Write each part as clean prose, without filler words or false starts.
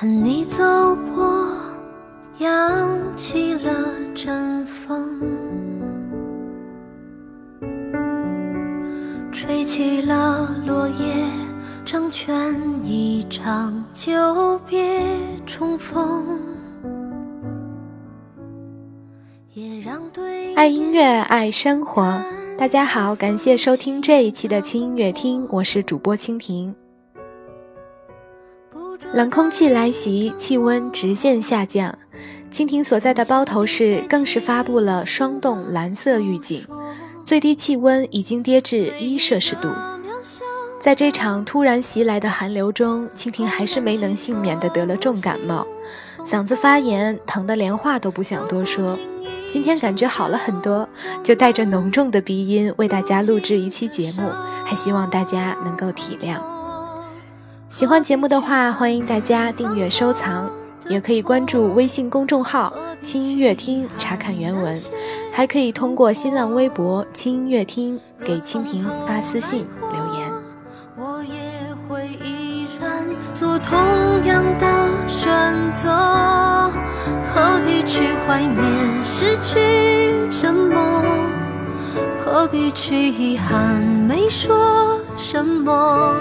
看你走过，扬起了阵风，吹起了落叶，成全一场久别重逢。爱音乐，爱生活。大家好，感谢收听这一期的轻音乐厅，我是主播蜻蜓。冷空气来袭，气温直线下降。蜻蜓所在的包头市更是发布了霜冻蓝色预警，最低气温已经跌至1摄氏度。在这场突然袭来的寒流中，蜻蜓还是没能幸免地得了重感冒，嗓子发炎，疼得连话都不想多说。今天感觉好了很多，就带着浓重的鼻音为大家录制一期节目，还希望大家能够体谅。喜欢节目的话，欢迎大家订阅收藏，也可以关注微信公众号轻音乐厅查看原文，还可以通过新浪微博轻音乐厅给蜻蜓发私信留言。我也会依然做同样的选择，何必去怀念失去什么，何必去遗憾没说什么。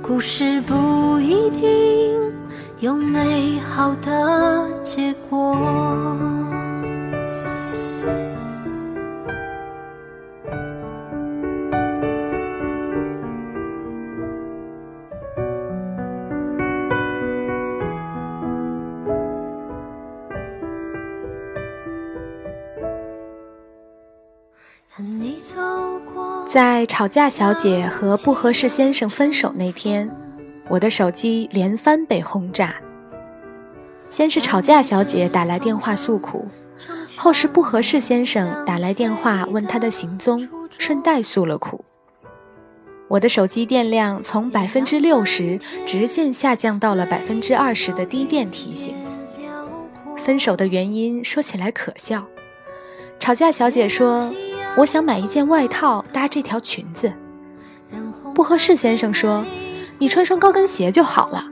故事不一定有美好的结果。在吵架小姐和不合适先生分手那天，我的手机连番被轰炸。先是吵架小姐打来电话诉苦，后是不合适先生打来电话问他的行踪，顺带诉了苦。我的手机电量从 60% 直线下降到了 20% 的低电提醒。分手的原因说起来可笑，吵架小姐说我想买一件外套搭这条裙子，不合适先生说你穿双高跟鞋就好了。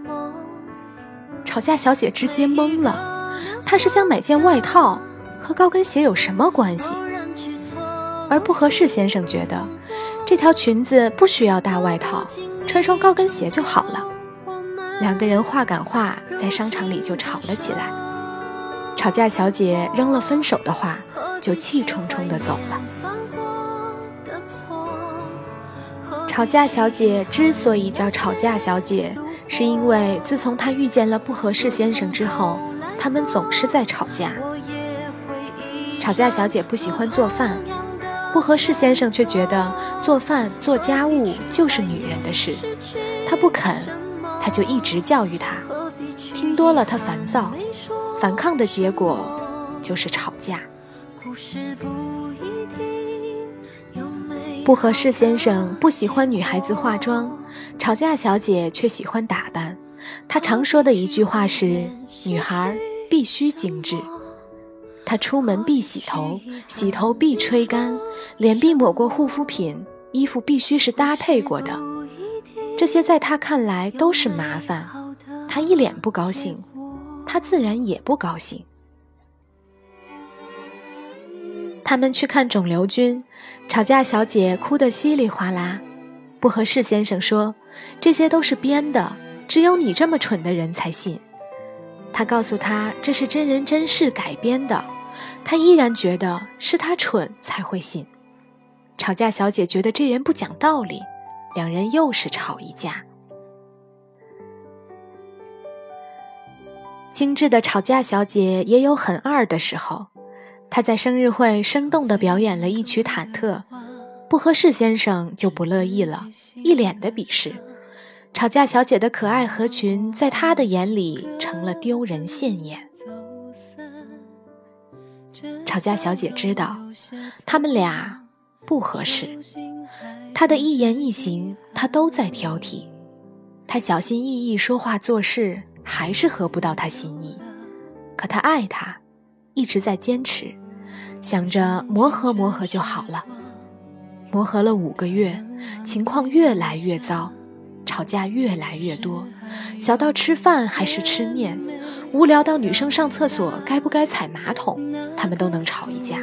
吵架小姐直接懵了，她是想买件外套，和高跟鞋有什么关系？而不合适先生觉得这条裙子不需要搭外套，穿双高跟鞋就好了。两个人话赶话，在商场里就吵了起来。吵架小姐扔了分手的话，就气冲冲地走了。吵架小姐之所以叫吵架小姐，是因为自从她遇见了不合适先生之后，他们总是在吵架。吵架小姐不喜欢做饭，不合适先生却觉得做饭做家务就是女人的事，她不肯，他就一直教育她，听多了她烦躁，反抗的结果就是吵架。不合适先生不喜欢女孩子化妆，吵架小姐却喜欢打扮。她常说的一句话是女孩必须精致。她出门必洗头，洗头必吹干，脸必抹过护肤品，衣服必须是搭配过的。这些在她看来都是麻烦，她一脸不高兴，她自然也不高兴。他们去看肿瘤君，吵架小姐哭得稀里哗啦。不合适先生说这些都是编的，只有你这么蠢的人才信。他告诉她这是真人真事改编的，她依然觉得是她蠢才会信。吵架小姐觉得这人不讲道理，两人又是吵一架。精致的吵架小姐也有很二的时候，他在生日会生动地表演了一曲忐忑，不合适先生就不乐意了，一脸的鄙视。吵架小姐的可爱合群在他的眼里成了丢人现眼。吵架小姐知道他们俩不合适，他的一言一行他都在挑剔，他小心翼翼说话做事还是合不到他心意，可他爱他，一直在坚持，想着磨合磨合就好了。磨合了5个月，情况越来越糟，吵架越来越多，小到吃饭还是吃面，无聊到女生上厕所该不该踩马桶，他们都能吵一架。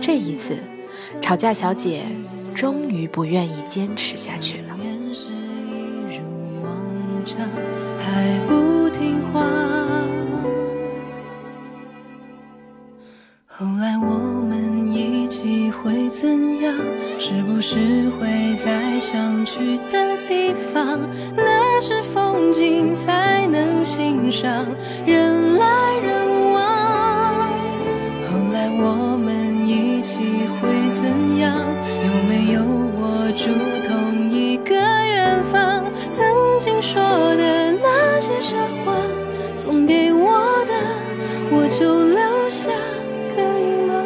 这一次，吵架小姐终于不愿意坚持下去了。还不听话，后来我们一起会怎样？是不是会在想去的地方？那是风景才能欣赏，人来人往。后来我们一起会怎样？有没有我住同一个远方？曾经说的那些傻话，送给我的我就留下，可以吗？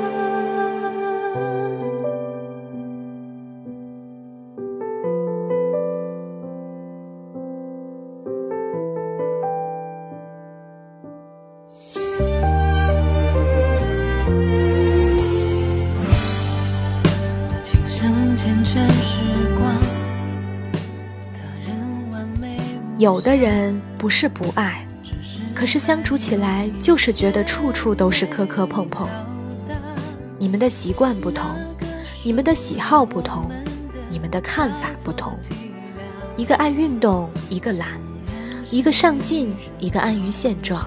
琴声缱绻时光。有的人不是不爱，可是相处起来就是觉得处处都是磕磕碰碰。你们的习惯不同，你们的喜好不同，你们的看法不同。一个爱运动，一个懒；一个上进，一个安于现状；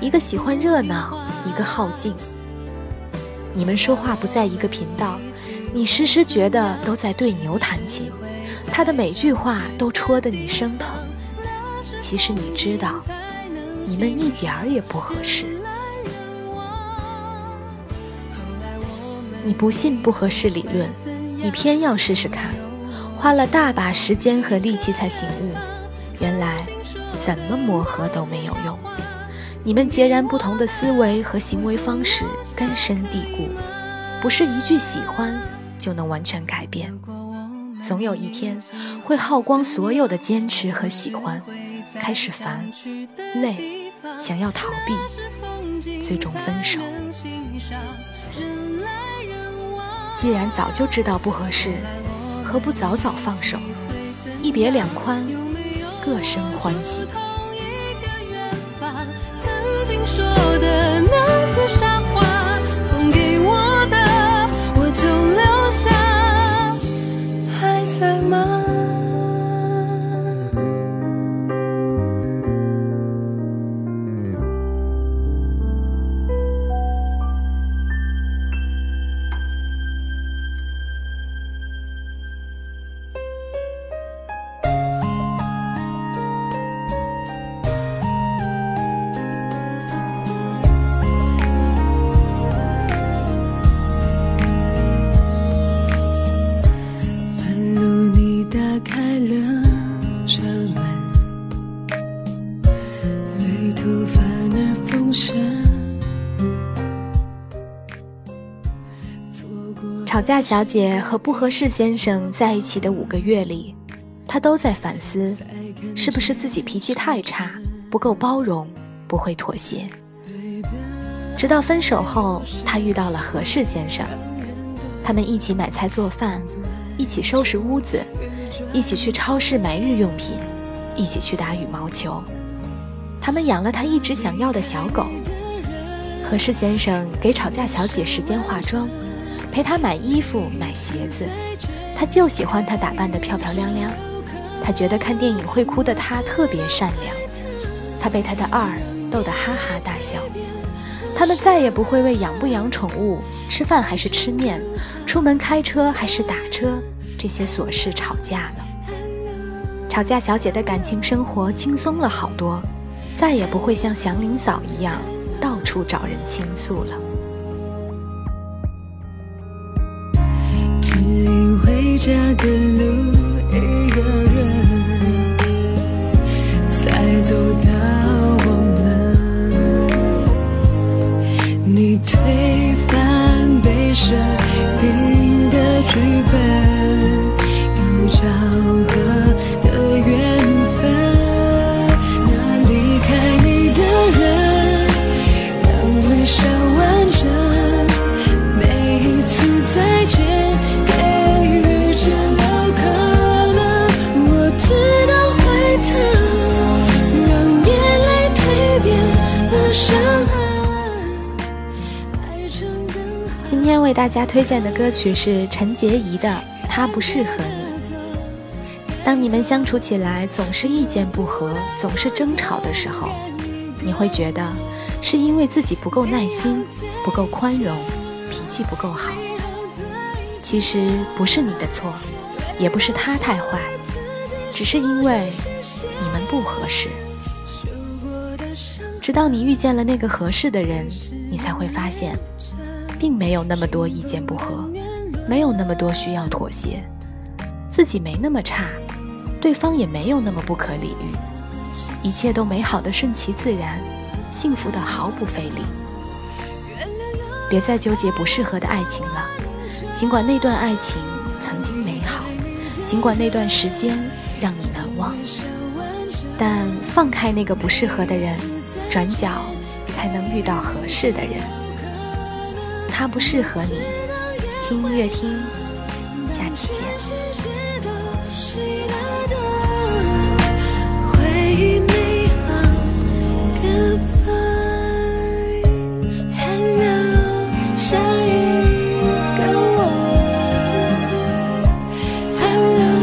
一个喜欢热闹，一个好静。你们说话不在一个频道，你时时觉得都在对牛弹琴，他的每句话都戳得你生疼。其实你知道，你们一点儿也不合适。你不信不合适理论，你偏要试试看，花了大把时间和力气才醒悟，原来怎么磨合都没有用。你们截然不同的思维和行为方式根深蒂固，不是一句喜欢就能完全改变。总有一天会耗光所有的坚持和喜欢，开始烦累，想要逃避，最终分手。既然早就知道不合适，何不早早放手，一别两宽，各生欢喜。曾经说的那些傻话，送给我的我就留下，还在吗？吵架小姐和不合适先生在一起的5个月里，她都在反思，是不是自己脾气太差，不够包容，不会妥协。直到分手后，她遇到了合适先生，他们一起买菜做饭，一起收拾屋子，一起去超市买日用品，一起去打羽毛球。他们养了她一直想要的小狗。合适先生给吵架小姐时间化妆，陪她买衣服买鞋子，她就喜欢她打扮得漂漂亮亮。她觉得看电影会哭的她特别善良，她被她的2逗得哈哈大笑。他们再也不会为养不养宠物、吃饭还是吃面、出门开车还是打车这些琐事吵架了。吵架小姐的感情生活轻松了好多，再也不会像祥林嫂一样到处找人倾诉了。回家的路，一个人才走到我们。你推翻被设定的剧本，有巧合的缘分。那离开你的人，让微笑完整，每一次再见。大家推荐的歌曲是陈洁仪的《他不适合你》。当你们相处起来总是意见不合，总是争吵的时候，你会觉得是因为自己不够耐心，不够宽容，脾气不够好。其实不是你的错，也不是他太坏，只是因为你们不合适。直到你遇见了那个合适的人，你才会发现并没有那么多意见不合，没有那么多需要妥协，自己没那么差，对方也没有那么不可理喻，一切都美好的顺其自然，幸福的毫不费力。别再纠结不适合的爱情了，尽管那段爱情曾经美好，尽管那段时间让你难忘，但放开那个不适合的人，转角才能遇到合适的人。他不适合你，轻音乐听，下期见。回忆美好 Goodbye Hello 下一个我 Hello Hello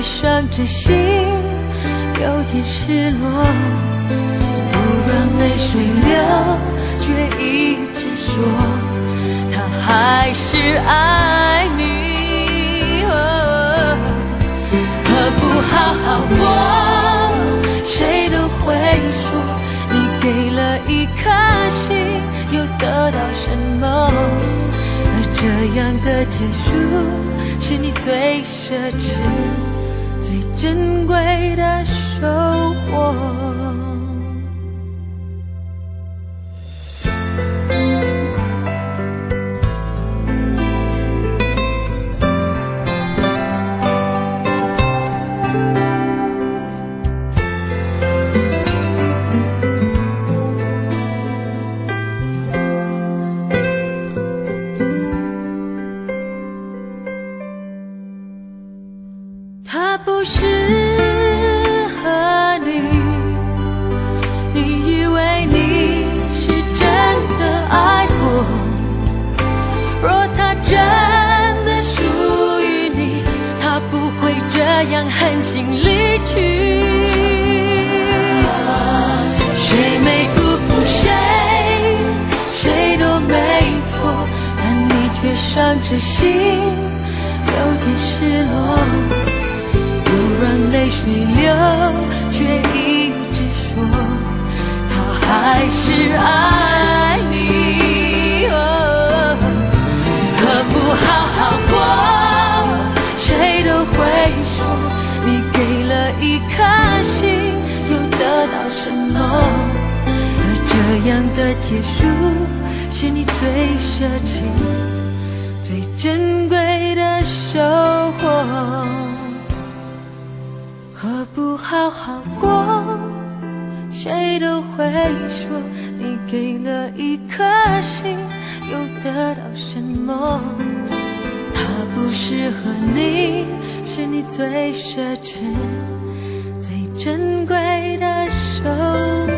伤着心，有点失落，不让泪水流，却一直说他还是爱你。哦，何不好好过？谁都会说你给了一颗心，又得到什么？而这样的结束，是你最奢侈珍贵的收获。伤着心，有点失落，不让泪水流，却一直说他还是爱你。哦，何不好好过？谁都会说你给了一颗心，又得到什么？而这样的结束，是你最奢侈最珍贵的收获。何不好好过？谁都会说你给了一颗心，又得到什么？他不适合你，是你最奢侈最珍贵的收获。